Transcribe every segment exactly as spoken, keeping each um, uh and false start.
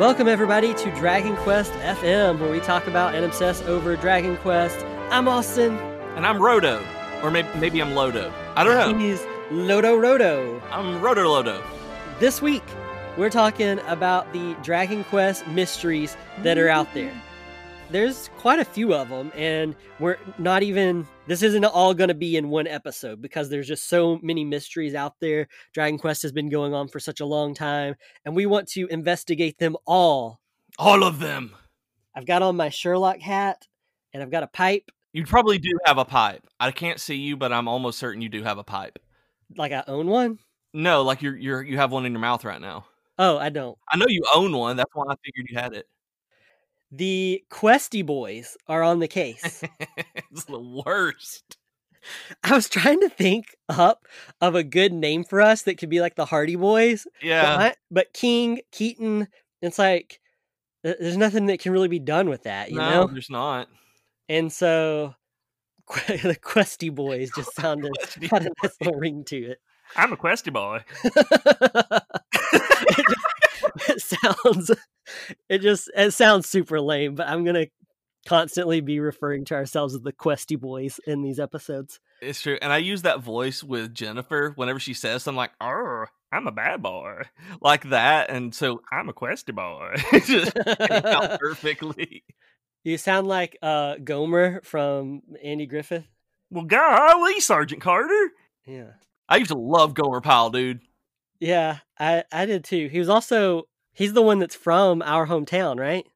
Welcome everybody to Dragon Quest F M, where we talk about and obsess over Dragon Quest. I'm Austin. And I'm Roto. Or maybe, maybe I'm Lodo. I don't know. He's Lodo Roto. I'm Roto Lodo. This week, we're talking about the Dragon Quest mysteries that are out there. There's quite a few of them, and we're not even, this isn't all going to be in one episode because there's just so many mysteries out there. Dragon Quest has been going on for such a long time, and we want to investigate them all. All of them. I've got on my Sherlock hat, and I've got a pipe. You probably do have a pipe. I can't see you, but I'm almost certain you do have a pipe. Like I own one? No, like you're you're you have one in your mouth right now. Oh, I don't. I know you own one. That's why I figured you had it. The Questy Boys are on the case. It's the worst. I was trying to think up of a good name for us that could be like the Hardy Boys. Yeah. But, I, but King, Keaton, it's like there's nothing that can really be done with that, you no, know? There's not. And so the Questy Boys just sounded had a nice little ring to it. I'm a Questy boy. it, just, it sounds, it just, it sounds super lame, but I'm going to constantly be referring to ourselves as the Questy Boys in these episodes. It's true. And I use that voice with Jennifer whenever she says something like, oh, I'm a bad boy, like that. And so I'm a Questy boy. It just came out perfectly. You sound like uh, Gomer from Andy Griffith. Well, golly, Sergeant Carter. Yeah. I used to love Gomer Pyle, dude. Yeah, I, I did too. He was also, he's the one that's from our hometown, right?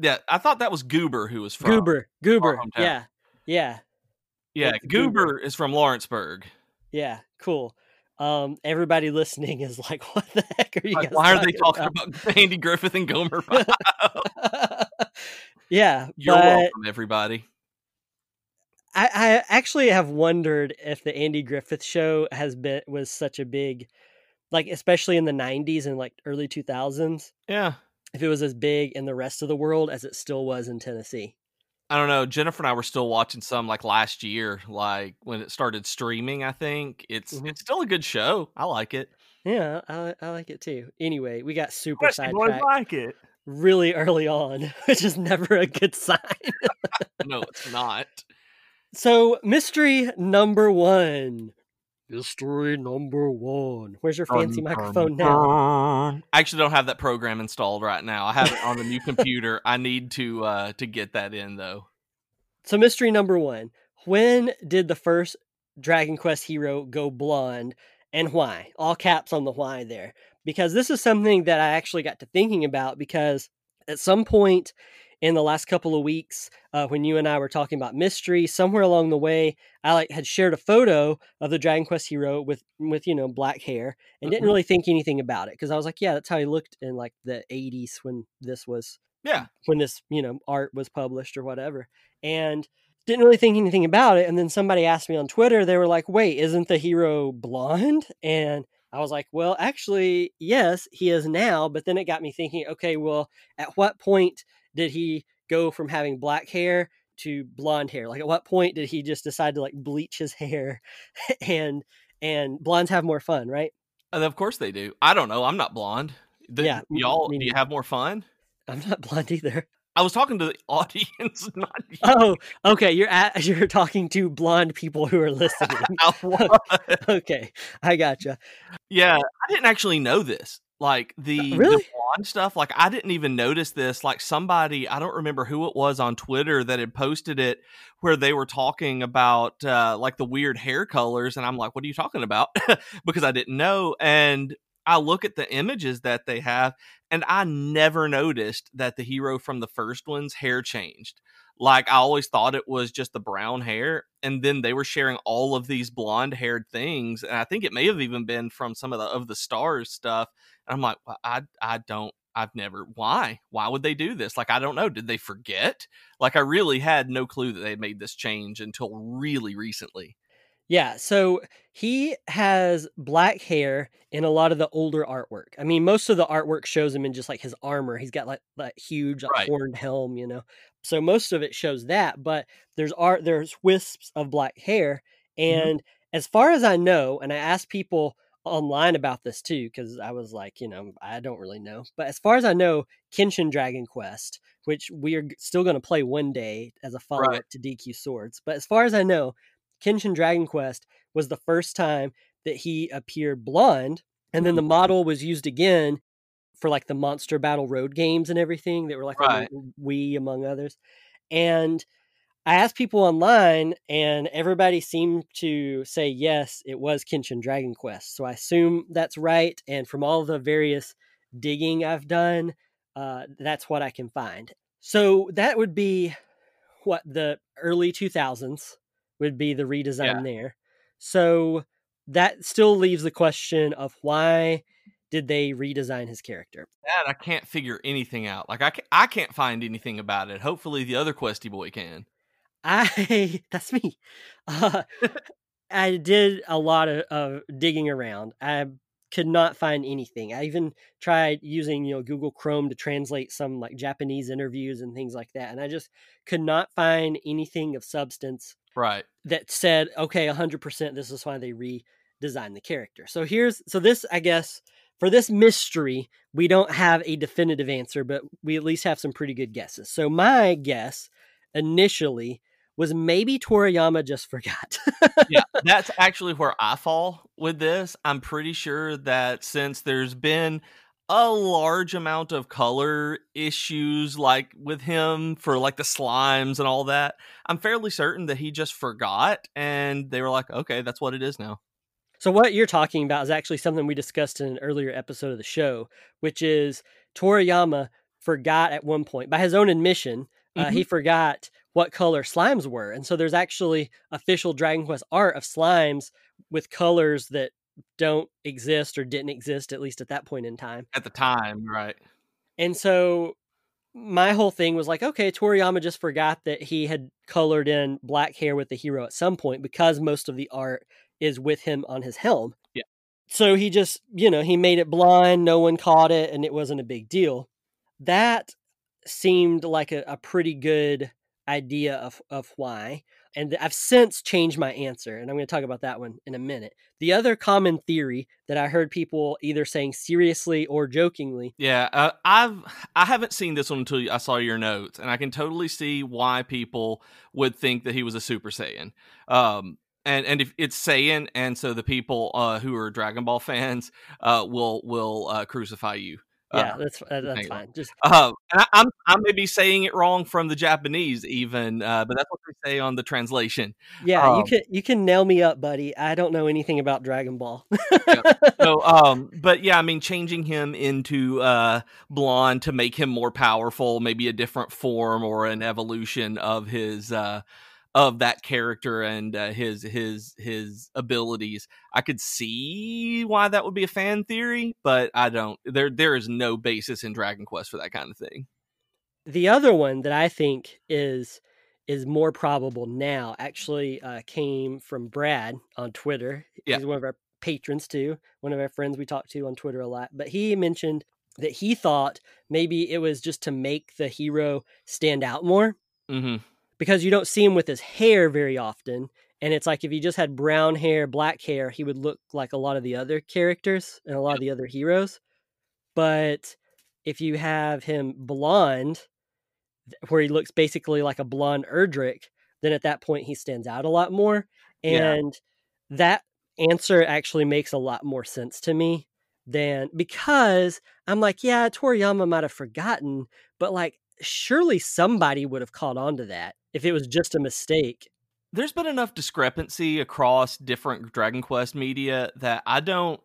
Yeah, I thought that was Goober who was from Goober. Goober, yeah, yeah. Yeah, it's Goober, Goober is from Lawrenceburg. Yeah, cool. Um, everybody listening is like, what the heck are you like, guys why are they talking about? about Andy Griffith and Gomer Pyle? Yeah. You're but... welcome, everybody. I, I actually have wondered if the Andy Griffith show has been was such a big, like, especially in the nineties and like early two thousands. Yeah. If it was as big in the rest of the world as it still was in Tennessee. I don't know. Jennifer and I were still watching some like last year, like when it started streaming, I think. It's mm-hmm. it's still a good show. I like it. Yeah, I, I like it too. Anyway, we got super sidetracked. I like it. Really early on, which is never a good sign. No, it's not. So, mystery number one. Mystery number one. Where's your fancy dun, microphone dun, now? Dun. I actually don't have that program installed right now. I have it on the new computer. I need to uh, to get that in, though. So, mystery number one. When did the first Dragon Quest hero go blonde, and why? All caps on the why there. Because this is something that I actually got to thinking about, because at some point in the last couple of weeks, uh, when you and I were talking about mystery, somewhere along the way, I like had shared a photo of the Dragon Quest hero with, with you know, black hair, and didn't really think anything about it because I was like, yeah, that's how he looked in like the eighties when this was, yeah, when this you know art was published or whatever, and didn't really think anything about it. And then somebody asked me on Twitter, they were like, wait, isn't the hero blonde? And I was like, well, actually, yes, he is now. But then it got me thinking, okay, well, at what point did he go from having black hair to blonde hair? Like, at what point did he just decide to like bleach his hair? and and blondes have more fun, right? And of course they do. I don't know. I'm not blonde. The, yeah, y'all, do you have more fun? I'm not blonde either. I was talking to the audience, not you. Oh, okay. You're at, you're talking to blonde people who are listening. Okay, I gotcha. Yeah, I didn't actually know this. Like the, really? the blonde stuff, like I didn't even notice this. Like somebody, I don't remember who it was on Twitter that had posted it where they were talking about uh, like the weird hair colors. And I'm like, what are you talking about? Because I didn't know. And I look at the images that they have and I never noticed that the hero from the first one's hair changed. Like, I always thought it was just the brown hair, and then they were sharing all of these blonde-haired things, and I think it may have even been from some of the of the stars stuff. And I'm like, I I don't, I've never, why? Why would they do this? Like, I don't know. Did they forget? Like, I really had no clue that they made this change until really recently. Yeah, so he has black hair in a lot of the older artwork. I mean, most of the artwork shows him in just like his armor. He's got like that huge like, right. horned helm, you know. So most of it shows that, but there's art, there's wisps of black hair. And mm-hmm. as far as I know, and I asked people online about this too, because I was like, you know, I don't really know. But as far as I know, Kenshin Dragon Quest, which we are still going to play one day as a follow-up right. to D Q Swords. But as far as I know, Kenshin Dragon Quest was the first time that he appeared blonde, and then the model was used again for like the Monster Battle Road games and everything that were like right. Wii, among others. And I asked people online, and everybody seemed to say yes, it was Kenshin Dragon Quest. So I assume that's right, and from all the various digging I've done, uh, that's what I can find. So that would be what the early two thousands. Would be the redesign yeah. there. So that still leaves the question of why did they redesign his character? That I can't figure anything out. Like I can't, I can't find anything about it. Hopefully the other Questy boy can. I, that's me. Uh, I did a lot of, of digging around. I could not find anything. I even tried using, you know, Google Chrome to translate some like Japanese interviews and things like that. And I just could not find anything of substance right that said, okay, one hundred percent this is why they redesigned the character. So here's, so this, I guess, for this mystery, we don't have a definitive answer, but we at least have some pretty good guesses. So my guess initially was maybe Toriyama just forgot. Yeah, that's actually where I fall with this. I'm pretty sure that since there's been a large amount of color issues like with him for like the slimes and all that, I'm fairly certain that he just forgot and they were like, okay, that's what it is now. So what you're talking about is actually something we discussed in an earlier episode of the show, which is Toriyama forgot at one point by his own admission. Mm-hmm. Uh, he forgot what color slimes were. And so there's actually official Dragon Quest art of slimes with colors that don't exist or didn't exist, at least at that point in time. At the time, right. And so my whole thing was like, okay, Toriyama just forgot that he had colored in black hair with the hero at some point because most of the art is with him on his helm. Yeah. So he just, you know, he made it blonde, no one caught it, and it wasn't a big deal. That seemed like a, a pretty good idea of, of why. And I've since changed my answer, and I'm going to talk about that one in a minute. The other common theory that I heard people either saying seriously or jokingly. Yeah, uh, I've, I haven't seen this one until I saw your notes, and I can totally see why people would think that he was a Super Saiyan. Um, and and if it's Saiyan, and so the people uh, who are Dragon Ball fans uh, will, will uh, crucify you. Yeah, that's uh, that's fine. Just uh, I, I'm I may be saying it wrong from the Japanese even, uh, but that's what they say on the translation. Yeah, um, you can you can nail me up, buddy. I don't know anything about Dragon Ball. Yeah. So, um, but yeah, I mean, changing him into uh, blonde to make him more powerful, maybe a different form or an evolution of his uh, of that character and uh, his his his abilities. I could see why that would be a fan theory, but I don't. There, there is no basis in Dragon Quest for that kind of thing. The other one that I think is is more probable now actually uh, came from Brad on Twitter. Yeah. He's one of our patrons too, one of our friends we talk to on Twitter a lot. But he mentioned that he thought maybe it was just to make the hero stand out more. Mm-hmm. Because you don't see him with his hair very often. And it's like if he just had brown hair, black hair, he would look like a lot of the other characters and a lot of the other heroes. But if you have him blonde, where he looks basically like a blonde Erdrick, then at that point he stands out a lot more. And yeah. that answer actually makes a lot more sense to me than because I'm like, yeah, Toriyama might have forgotten, but like surely somebody would have caught on to that if it was just a mistake. There's been enough discrepancy across different Dragon Quest media that I don't,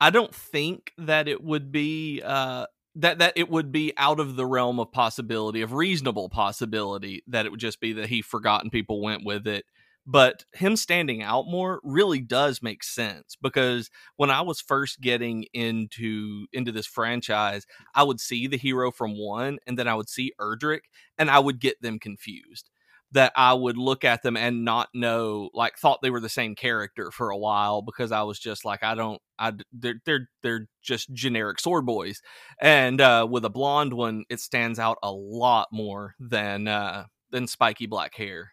I don't think that it would be uh, that that it would be out of the realm of possibility, of reasonable possibility, that it would just be that he forgot and people went with it. But him standing out more really does make sense, because when I was first getting into into this franchise, I would see the hero from one, and then I would see Erdrick, and I would get them confused. That I would look at them and not know, like, thought they were the same character for a while, because I was just like, I don't, I they're they're they're just generic sword boys. And uh, with a blonde one, it stands out a lot more than uh, than spiky black hair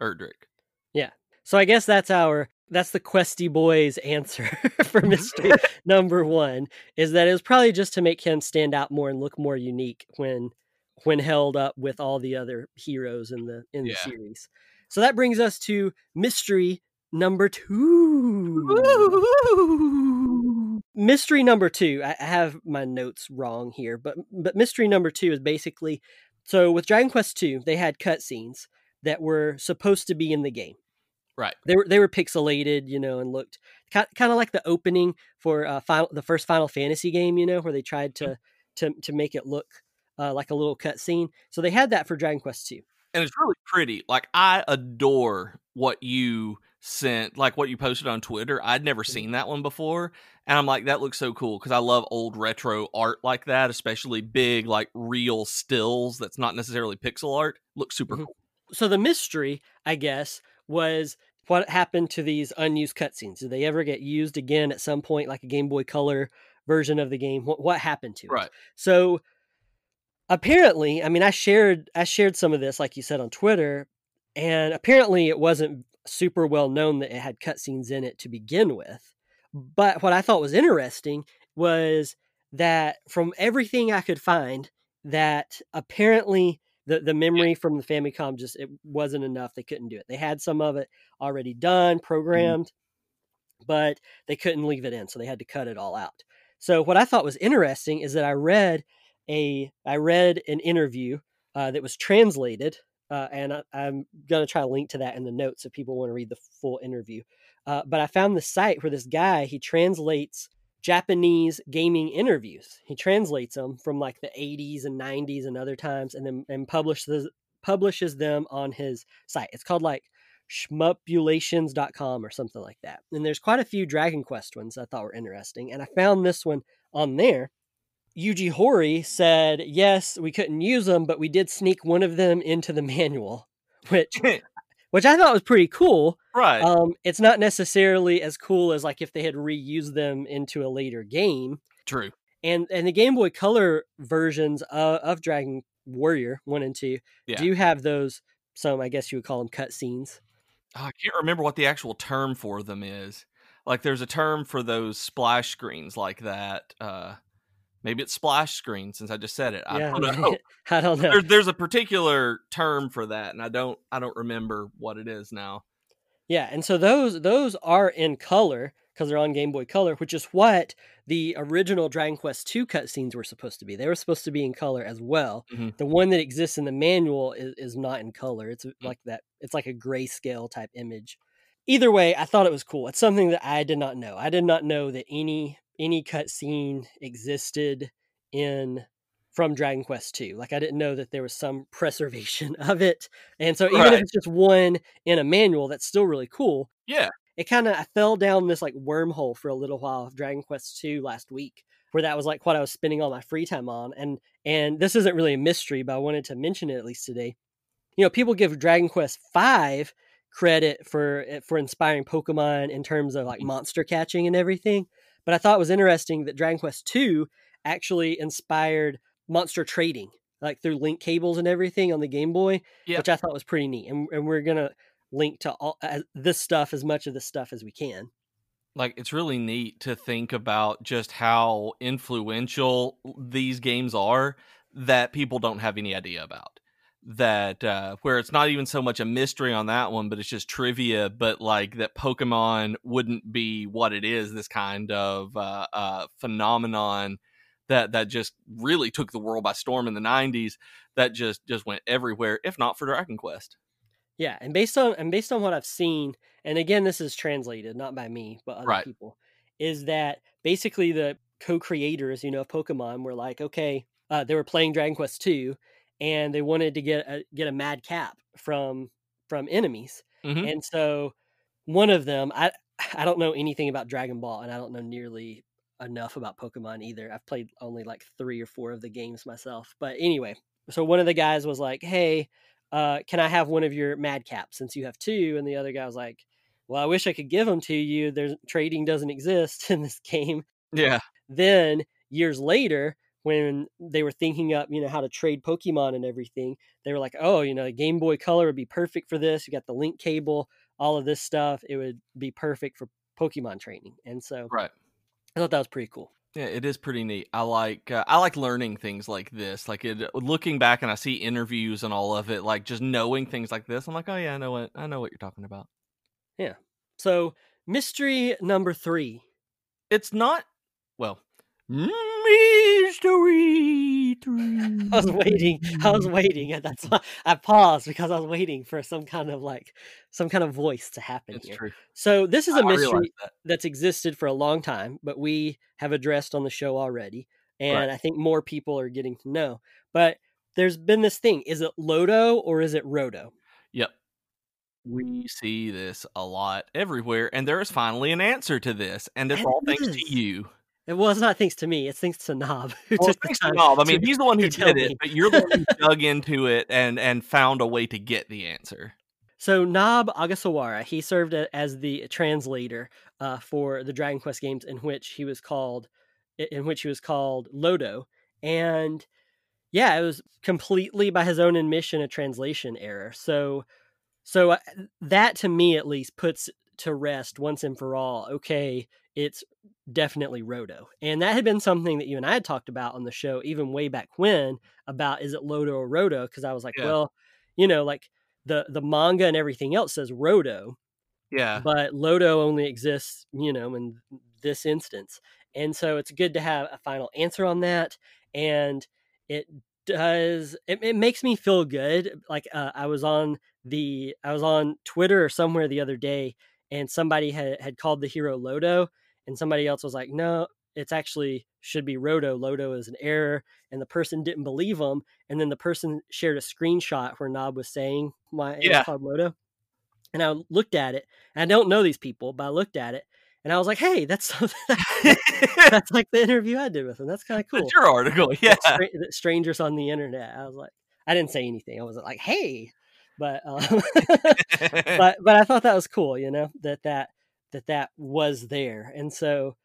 Erdrick. Yeah. So I guess that's our, that's the Questy Boys answer for mystery number one, is that it was probably just to make him stand out more and look more unique when, when held up with all the other heroes in the, in yeah. the series. So that brings us to mystery number two. Ooh. Mystery number two. I have my notes wrong here, but, but mystery number two is basically, so with Dragon Quest two, they had cutscenes that were supposed to be in the game. Right. They were they were pixelated, you know, and looked kind of like the opening for uh, final, the first Final Fantasy game, you know, where they tried to to to make it look uh, like a little cutscene. So they had that for Dragon Quest two. And it's really pretty. Like, I adore what you sent, like what you posted on Twitter. I'd never seen that one before. And I'm like, that looks so cool, because I love old retro art like that, especially big, like real stills that's not necessarily pixel art. Looks super mm-hmm. cool. So the mystery, I guess, was what happened to these unused cutscenes. Did they ever get used again at some point, like a Game Boy Color version of the game? What, what happened to it? Right. So apparently, I mean, I shared I shared some of this, like you said, on Twitter, and apparently it wasn't super well known that it had cutscenes in it to begin with. But what I thought was interesting was that from everything I could find, that apparently The the memory from the Famicom just, it wasn't enough. They couldn't do it. They had some of it already done, programmed, mm-hmm. but they couldn't leave it in, so they had to cut it all out. So what I thought was interesting is that I read a I read an interview uh, that was translated, uh, and I, I'm gonna try to link to that in the notes if people want to read the full interview. Uh, but I found the site where this guy, he translates Japanese gaming interviews. He translates them from like the eighties and nineties and other times, and then and publishes publishes them on his site. It's called like shmupulations dot com or something like that. And there's quite a few Dragon Quest ones I thought were interesting, and I found this one on there. Yuji Horii said, "Yes, we couldn't use them, but we did sneak one of them into the manual," which which I thought was pretty cool. Right. Um, it's not necessarily as cool as like if they had reused them into a later game. True. And and the Game Boy Color versions of, of Dragon Warrior one and two yeah. do have those, some, I guess you would call them cutscenes. Oh, I can't remember what the actual term for them is. Like, there's a term for those splash screens like that. Uh, maybe it's splash screen, since I just said it. I yeah. don't know. I don't know. There, there's a particular term for that, and I don't I don't remember what it is now. Yeah, and so those those are in color because they're on Game Boy Color, which is what the original Dragon Quest two cutscenes were supposed to be. They were supposed to be in color as well. Mm-hmm. The one that exists in the manual is, is not in color. It's mm-hmm. like that. It's like a grayscale type image. Either way, I thought it was cool. It's something that I did not know. I did not know that any any cutscene existed in from Dragon Quest two. Like, I didn't know that there was some preservation of it. And so even right. if it's just one in a manual, that's still really cool. Yeah. It kind of, I fell down this like wormhole for a little while of Dragon Quest two last week, where that was like what I was spending all my free time on. And, and this isn't really a mystery, but I wanted to mention it at least today. You know, people give Dragon Quest five credit for, for inspiring Pokemon in terms of like monster catching and everything. But I thought it was interesting that Dragon Quest two actually inspired monster trading, like through link cables and everything on the Game Boy, yeah. which I thought was pretty neat. And, and we're going to link to all uh, this stuff, as much of this stuff as we can. Like, it's really neat to think about just how influential these games are that people don't have any idea about. That uh, where it's not even so much a mystery on that one, but it's just trivia. But like that Pokemon wouldn't be what it is, this kind of uh, uh, phenomenon that that just really took the world by storm in the nineties. That just just went everywhere, if not for Dragon Quest. Yeah, and based on and based on what I've seen, and again, this is translated not by me but other right. people, is that basically the co-creators, you know, of Pokemon were like, okay, uh, they were playing Dragon Quest two and they wanted to get a, get a mad cap from from enemies. Mm-hmm. And so one of them, I I don't know anything about Dragon Ball, and I don't know nearly enough about Pokemon either. I've played only like three or four of the games myself. But anyway, so one of the guys was like, hey, uh, can I have one of your mad caps since you have two? And the other guy was like, well, I wish I could give them to you. There's trading doesn't exist in this game. Yeah. Then years later, when they were thinking up, you know, how to trade Pokemon and everything, they were like, oh, you know, Game Boy Color would be perfect for this. You got the link cable, all of this stuff. It would be perfect for Pokemon training. And so right. I thought that was pretty cool. Yeah, it is pretty neat. I like uh, I like learning things like this. Like it, looking back and I see interviews and all of it, like just knowing things like this. I'm like, oh yeah, I know what I know what you're talking about. Yeah. So mystery number three. It's not well. Mystery three. I was waiting. I was waiting, and that's why I paused, because I was waiting for some kind of like some kind of voice to happen. That's here. True. So this is a I mystery that. that's existed for a long time, but we have addressed on the show already, and right. I think more people are getting to know. But there's been this thing: is it Lodo or is it Roto? Yep. We see this a lot everywhere, and there is finally an answer to this, and it's that all is. thanks to you. It was not thanks to me. It's thanks to Nob. Well, thanks to Nob. I mean, to, he's the one who did it, me. But you're the one who dug into it and, and found a way to get the answer. So Nob Ogasawara, he served as the translator uh, for the Dragon Quest games in which he was called, in which he was called Lodo. And yeah, it was completely by his own admission a translation error. So, so that to me at least puts to rest once and for all, okay, it's definitely Roto. And that had been something that you and I had talked about on the show, even way back when, about is it Lodo or Roto? Because I was like, yeah. well, you know, like the, the manga and everything else says Roto. Yeah. But Lodo only exists, you know, in this instance. And so it's good to have a final answer on that. And it does, it, it makes me feel good. Like uh, I was on the, I was on Twitter or somewhere the other day, and somebody had, had called the hero Lodo, and somebody else was like, no, it's actually should be Roto. Lodo is an error. And the person didn't believe him. And then the person shared a screenshot where Nob was saying why yeah. it was called Lodo. And I looked at it. And I don't know these people, but I looked at it. And I was like, hey, that's something that's like the interview I did with him. That's kind of cool. That's your article. Yeah. Str- strangers on the internet. I was like, I didn't say anything. I was like, hey. But, um, but, but I thought that was cool, you know, that, that, that, that was there. And so,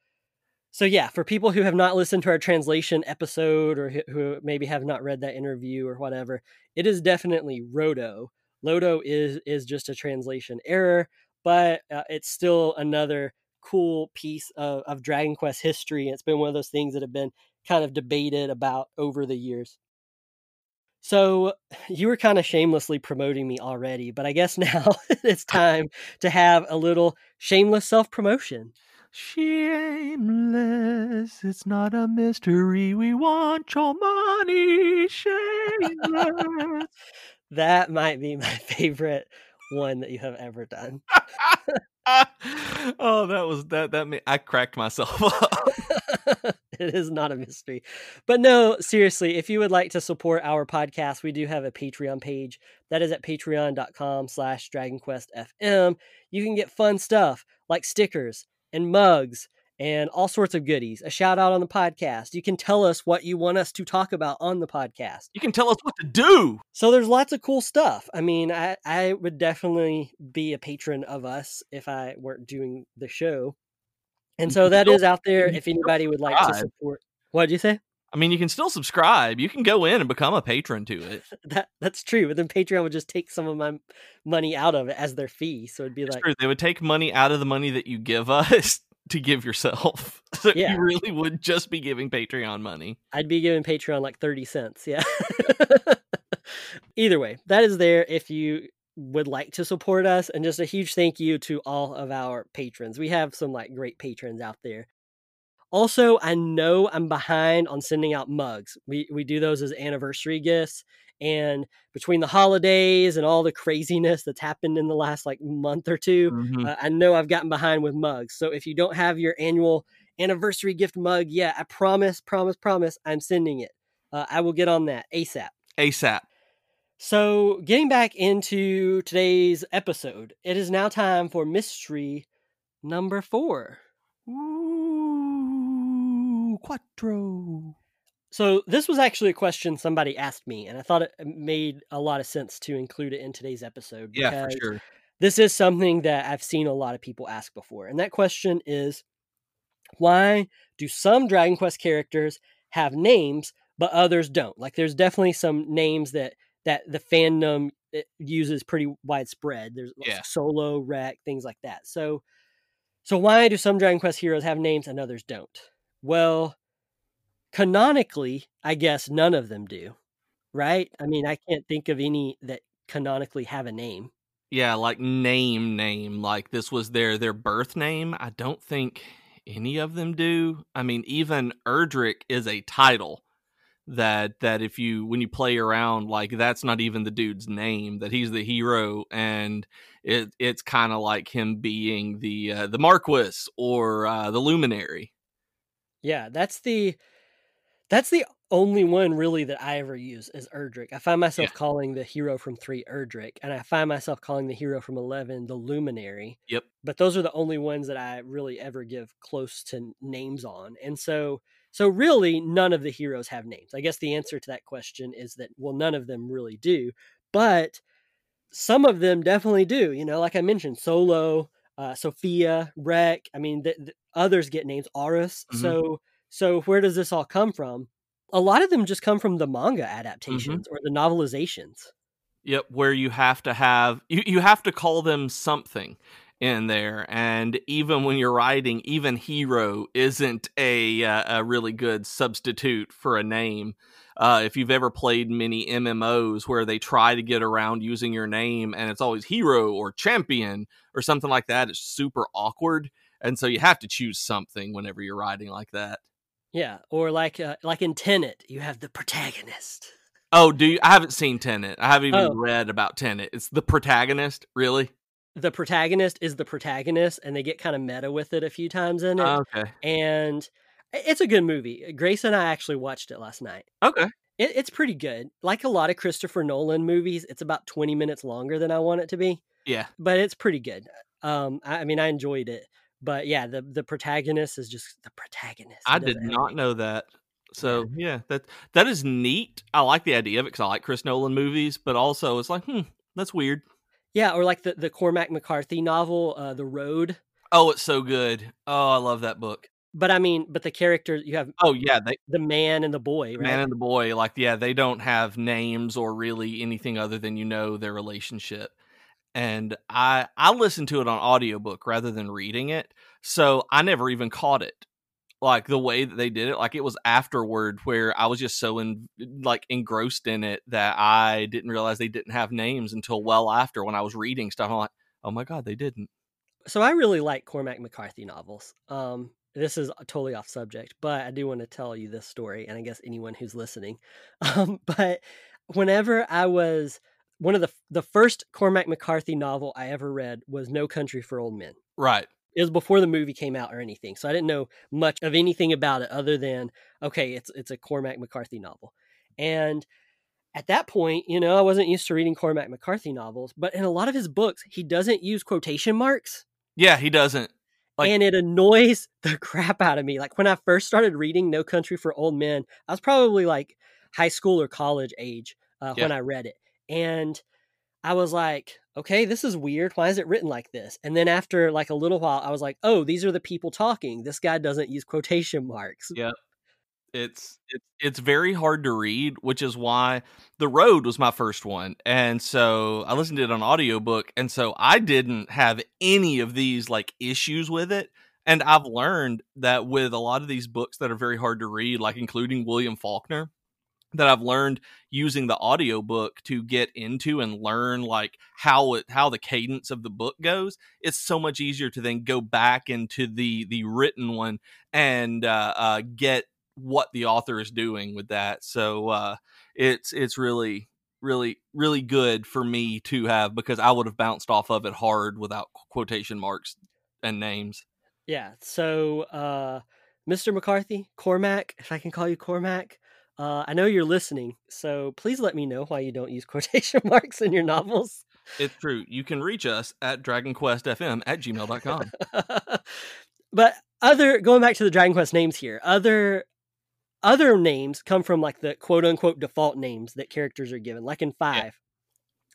so yeah, for people who have not listened to our translation episode or who maybe have not read that interview or whatever, it is definitely Roto. Lodo is, is just a translation error, but uh, it's still another cool piece of, of Dragon Quest history. It's been one of those things that have been kind of debated about over the years. So you were kind of shamelessly promoting me already, but I guess now it's time to have a little shameless self-promotion. Shameless, it's not a mystery. We want your money, shameless. That might be my favorite one that you have ever done. Oh, that was that. That made, I cracked myself up. It is not a mystery. But no, seriously, if you would like to support our podcast, we do have a Patreon page. That is at patreon.com slash DragonQuestFM. You can get fun stuff like stickers and mugs and all sorts of goodies. A shout out on the podcast. You can tell us what you want us to talk about on the podcast. You can tell us what to do. So there's lots of cool stuff. I mean, I, I would definitely be a patron of us if I weren't doing the show. And so that is out there if anybody would like to support. What did you say? I mean, you can still subscribe. You can go in and become a patron to it. that That's true. But then Patreon would just take some of my money out of it as their fee. So it'd be it's like... True. They would take money out of the money that you give us to give yourself. So yeah. You really would just be giving Patreon money. I'd be giving Patreon like thirty cents. Yeah. Either way, that is there if you... would like to support us. And just a huge thank you to all of our patrons. We have some like great patrons out there. Also, I know I'm behind on sending out mugs. We we do those as anniversary gifts, and between the holidays and all the craziness that's happened in the last like month or two, mm-hmm. uh, I know I've gotten behind with mugs. So if you don't have your annual anniversary gift mug. Yeah, I promise, promise, promise, I'm sending it. Uh, I will get on that ASAP. ASAP. So getting back into today's episode, it is now time for mystery number four. Ooh, quattro. So this was actually a question somebody asked me, and I thought it made a lot of sense to include it in today's episode. Yeah, for sure. This is something that I've seen a lot of people ask before. And that question is, why do some Dragon Quest characters have names, but others don't? Like, there's definitely some names that, that the fandom uses pretty widespread. There's yeah. like Solo, Wreck, things like that. So, so why do some Dragon Quest heroes have names and others don't? Well, canonically, I guess none of them do, right? I mean, I can't think of any that canonically have a name. Yeah, like name, name, like this was their, their birth name. I don't think any of them do. I mean, even Erdrick is a title that that if you, when you play around, like that's not even the dude's name, that he's the hero, and it it's kind of like him being the uh, the Marquis or uh, the Luminary. Yeah, that's the... That's the only one really that I ever use is Erdrick. I find myself yeah. calling the hero from three Erdrick, and I find myself calling the hero from eleven the Luminary. Yep. But those are the only ones that I really ever give close to names on. And so, so really none of the heroes have names. I guess the answer to that question is that, well, none of them really do, but some of them definitely do. You know, like I mentioned, Solo, uh, Sophia, Wreck. I mean, the, the others get names, Aris. Mm-hmm. So, So where does this all come from? A lot of them just come from the manga adaptations mm-hmm. or the novelizations. Yep, where you have to have you, you have to call them something in there, and even when you're writing, even hero isn't a uh, a really good substitute for a name. Uh, if you've ever played many M M Os where they try to get around using your name, and it's always hero or champion or something like that, it's super awkward, and so you have to choose something whenever you're writing like that. Yeah, or like uh, like in Tenet, you have the protagonist. Oh, do you? I haven't seen Tenet. I haven't even oh. read about Tenet. It's the protagonist, really? The protagonist is the protagonist, and they get kind of meta with it a few times in it. Oh, okay. And it's a good movie. Grace and I actually watched it last night. Okay. It, it's pretty good. Like a lot of Christopher Nolan movies, it's about twenty minutes longer than I want it to be. Yeah. But it's pretty good. Um, I, I mean, I enjoyed it. But yeah, the, the protagonist is just the protagonist. I did not know that. So yeah, that that is neat. I like the idea of it because I like Chris Nolan movies, but also it's like, hmm, that's weird. Yeah, or like the, the Cormac McCarthy novel, uh, The Road. Oh, it's so good. Oh, I love that book. But I mean, but the characters you have. Oh yeah, they, the man and the boy. Right? Man and the boy, like yeah, they don't have names or really anything other than you know their relationship. And I I listened to it on audiobook rather than reading it, so I never even caught it. Like, the way that they did it, like, it was afterward where I was just so, in, like, engrossed in it that I didn't realize they didn't have names until well after when I was reading stuff. I'm like, oh, my God, they didn't. So I really like Cormac McCarthy novels. Um, this is totally off subject, but I do want to tell you this story, and I guess anyone who's listening. Um, but whenever I was... One of the the first Cormac McCarthy novel I ever read was No Country for Old Men. Right. It was before the movie came out or anything, so I didn't know much of anything about it other than, okay, it's it's a Cormac McCarthy novel. And at that point, you know, I wasn't used to reading Cormac McCarthy novels, but in a lot of his books, he doesn't use quotation marks. Yeah, he doesn't. Like, and it annoys the crap out of me. Like, when I first started reading No Country for Old Men, I was probably like high school or college age uh, yeah. when I read it. And I was like, okay, this is weird. Why is it written like this? And then after like a little while, I was like, oh, these are the people talking. This guy doesn't use quotation marks. Yeah, it's it's it's very hard to read, which is why The Road was my first one. And so I listened to it on audiobook. And so I didn't have any of these like issues with it. And I've learned that with a lot of these books that are very hard to read, like including William Faulkner, that I've learned using the audiobook to get into and learn like how it, how the cadence of the book goes. It's so much easier to then go back into the, the written one and uh, uh, get what the author is doing with that. So uh, it's it's really, really, really good for me to have, because I would have bounced off of it hard without quotation marks and names. Yeah. So uh, Mister McCarthy, Cormac, if I can call you Cormac, uh, I know you're listening, so please let me know why you don't use quotation marks in your novels. It's true. You can reach us at dragon quest f m at gmail dot com. But other, going back to the Dragon Quest names here, other other names come from like the quote-unquote default names that characters are given, like in five, yeah.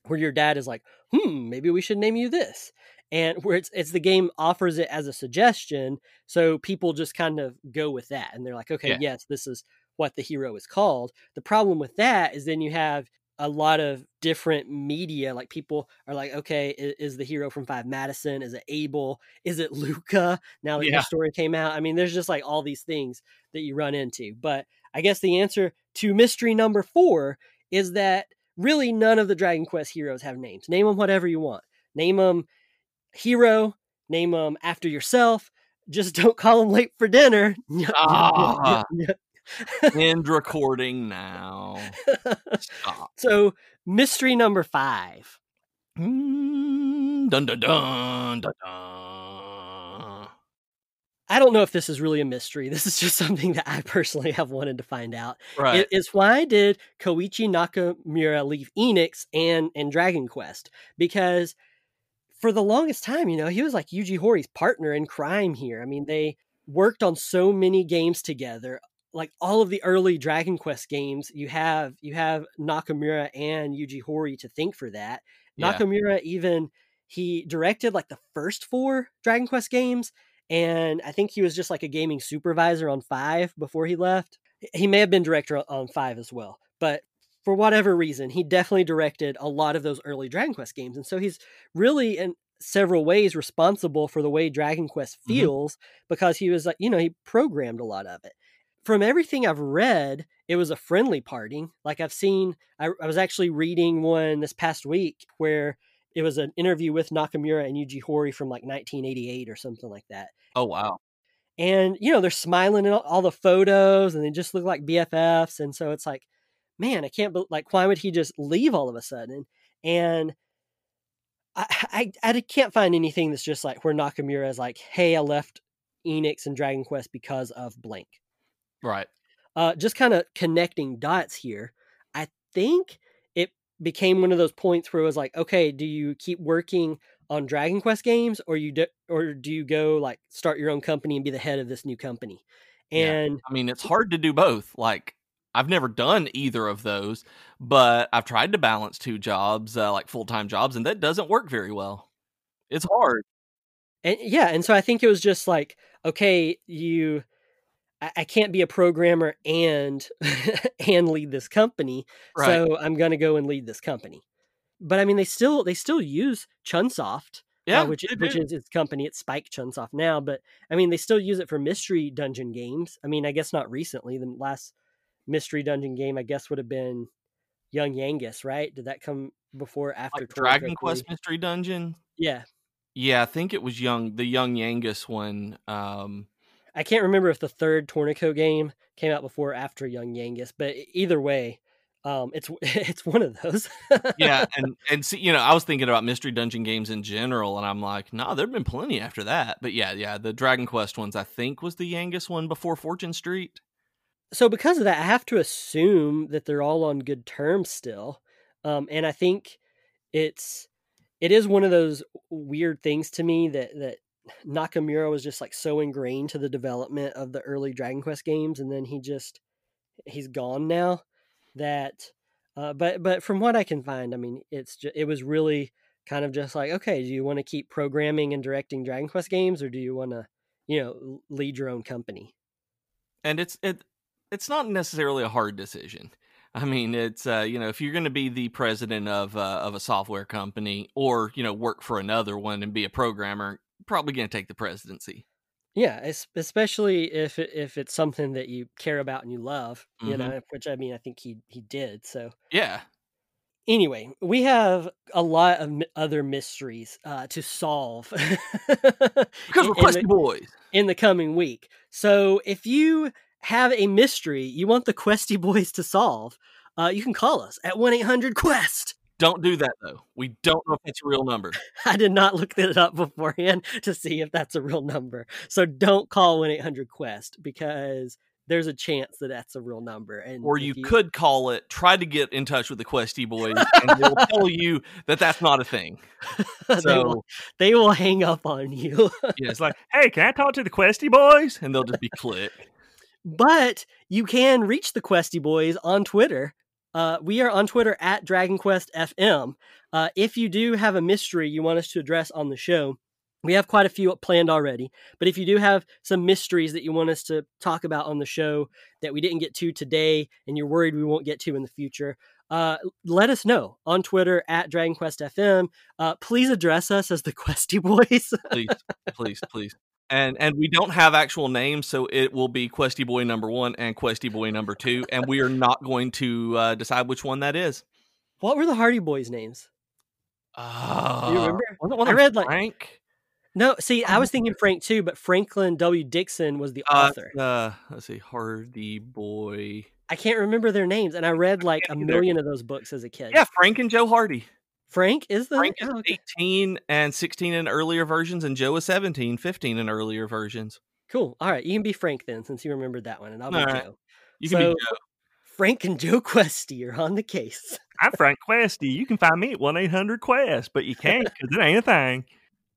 where your dad is like, hmm, maybe we should name you this. And where it's it's the game offers it as a suggestion, so people just kind of go with that. And they're like, okay, yeah. yes, this is what the hero is called. The problem with that is then you have a lot of different media. Like people are like, okay, is, is the hero from Five Madison? Is it Abel? Is it Luca? Now that yeah. your story came out. I mean, there's just like all these things that you run into. But I guess the answer to mystery number four is that really none of the Dragon Quest heroes have names. Name them whatever you want. Name them hero, name them after yourself. Just don't call them late for dinner. Ah. End recording now. Stop. So, mystery number five. Mm, dun, dun, dun, dun, dun. I don't know if this is really a mystery. This is just something that I personally have wanted to find out. Right. It is why did Koichi Nakamura leave Enix and, and Dragon Quest? Because for the longest time, you know, he was like Yuji Horii's partner in crime here. I mean, they worked on so many games together. Like all of the early Dragon Quest games, you have you have Nakamura and Yuji Horii to thank for that. Yeah. Nakamura even, he directed like the first four Dragon Quest games, and I think he was just like a gaming supervisor on five before he left. He may have been director on five as well, but for whatever reason, he definitely directed a lot of those early Dragon Quest games, and so he's really an several ways responsible for the way Dragon Quest feels mm-hmm. because he was like, you know, he programmed a lot of it. From everything I've read, it was a friendly parting. Like I've seen, I, I was actually reading one this past week where it was an interview with Nakamura and Yuji Horii from like nineteen eighty-eight or something like that. Oh, wow. And, you know, they're smiling in all, all the photos and they just look like B F Fs. And so it's like, man, I can't, like, why would he just leave all of a sudden? And I, I, I can't find anything that's just like where Nakamura is like, hey, I left Enix and Dragon Quest because of blank. Right. Uh, just kind of connecting dots here. I think it became one of those points where it was like, okay, do you keep working on Dragon Quest games or you do, or do you go like start your own company and be the head of this new company? And yeah. I mean, it's hard to do both. Like I've never done either of those, but I've tried to balance two jobs, uh, like full-time jobs, and that doesn't work very well. It's hard. And yeah. And so I think it was just like, okay, you, I can't be a programmer and and lead this company, right. So I'm going to go and lead this company. But I mean, they still they still use Chunsoft, yeah, uh, which which is its company. It's Spike Chunsoft now, but I mean, they still use it for mystery dungeon games. I mean, I guess not recently. The last mystery dungeon game, I guess, would have been Young Yangus, right? Did that come before, after like Dragon Quest Mystery Dungeon? Yeah, yeah, I think it was Young the Young Yangus one. Um... I can't remember if the third Tornico game came out before or after Young Yangus, but either way, um, it's it's one of those. Yeah, and and see, you know, I was thinking about mystery dungeon games in general, and I'm like, nah, there've been plenty after that. But yeah, yeah, the Dragon Quest ones, I think, was the Yangus one before Fortune Street. So because of that, I have to assume that they're all on good terms still, um, and I think it's it is one of those weird things to me that that. Nakamura was just like so ingrained to the development of the early Dragon Quest games, and then he just he's gone now. That, uh, but but from what I can find, I mean, it's just, it was really kind of just like, okay, do you want to keep programming and directing Dragon Quest games, or do you want to, you know, lead your own company? And it's it it's not necessarily a hard decision. I mean, it's uh, you know, if you're going to be the president of uh, of a software company, or you know, work for another one and be a programmer. Probably going to take the presidency. Yeah, especially if it, if it's something that you care about and you love, you mm-hmm. know, which I mean, I think he he did. So yeah. Anyway, we have a lot of other mysteries uh, to solve because we're Questy Boys in the coming week. So if you have a mystery you want the Questy Boys to solve, uh, you can call us at one eight hundred Quest. Don't do that, though. We don't know if that's a real number. I did not look it up beforehand to see if that's a real number. So don't call one eight hundred Quest because there's a chance that that's a real number. And or you, you could call it, try to get in touch with the Questy Boys, and they'll tell you that that's not a thing. So they will, they will hang up on you. Yeah, it's like, hey, can I talk to the Questy Boys? And they'll just be click. But you can reach the Questy Boys on Twitter. Uh, we are on Twitter at Dragon Quest F M. Uh, if you do have a mystery you want us to address on the show, we have quite a few planned already, but if you do have some mysteries that you want us to talk about on the show that we didn't get to today and you're worried we won't get to in the future, uh, let us know on Twitter at Dragon Quest F M. Uh, please address us as the Questy Boys. Please, please, please. And and we don't have actual names, so it will be Questy Boy number one and Questy Boy number two, and we are not going to uh, decide which one that is. What were the Hardy Boys' names? Uh, do you remember? One, one I read Frank? Like... No, see, I was thinking Frank too, but Franklin W. Dixon was the author. Uh, uh, let's see, Hardy Boy. I can't remember their names, and I read like I a million either. of those books as a kid. Yeah, Frank and Joe Hardy. Frank is the Frank is oh, okay. eighteen and sixteen in earlier versions, and Joe is seventeen, fifteen in earlier versions. Cool. All right, you can be Frank then, since you remembered that one, and I'll be All Joe. Right. You so, can be Joe. Frank and Joe Questy are on the case. I'm Frank Questy. You can find me at one eight hundred Quest, but you can't because it ain't a thing.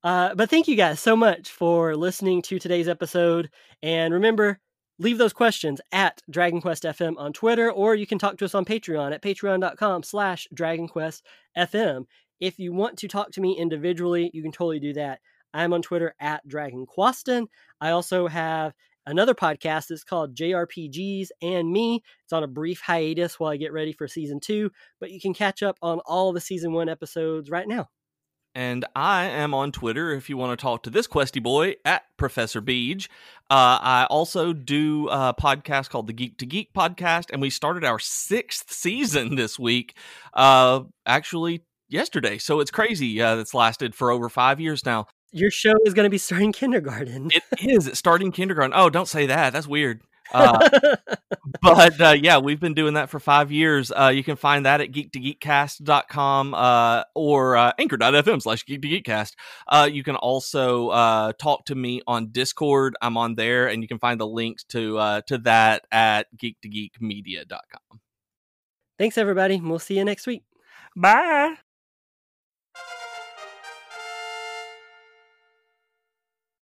Uh, but thank you guys so much for listening to today's episode, and remember, leave those questions at Dragon Quest F M on Twitter, or you can talk to us on Patreon at patreon.com slash Dragon Quest FM. If you want to talk to me individually, you can totally do that. I'm on Twitter at DragonQuasten. I also have another podcast that's called J R P Gs and Me. It's on a brief hiatus while I get ready for season two, but you can catch up on all the season one episodes right now. And I am on Twitter if you want to talk to this Questy Boy at Professor Beige. Uh, I also do a podcast called the Geek to Geek podcast, and we started our sixth season this week, uh, actually yesterday. So it's crazy. Uh, it's lasted for over five years now. Your show is going to be starting kindergarten. It is. It's starting kindergarten. Oh, don't say that. That's weird. Uh, but uh, yeah, we've been doing that for five years. Uh, you can find that at geek to geekcast dot com uh, or uh, anchor.fm slash geek to geekcast. Uh, you can also uh, talk to me on Discord. I'm on there, and you can find the links to uh, to that at geek to geek media dot com. Thanks, everybody. We'll see you next week. Bye.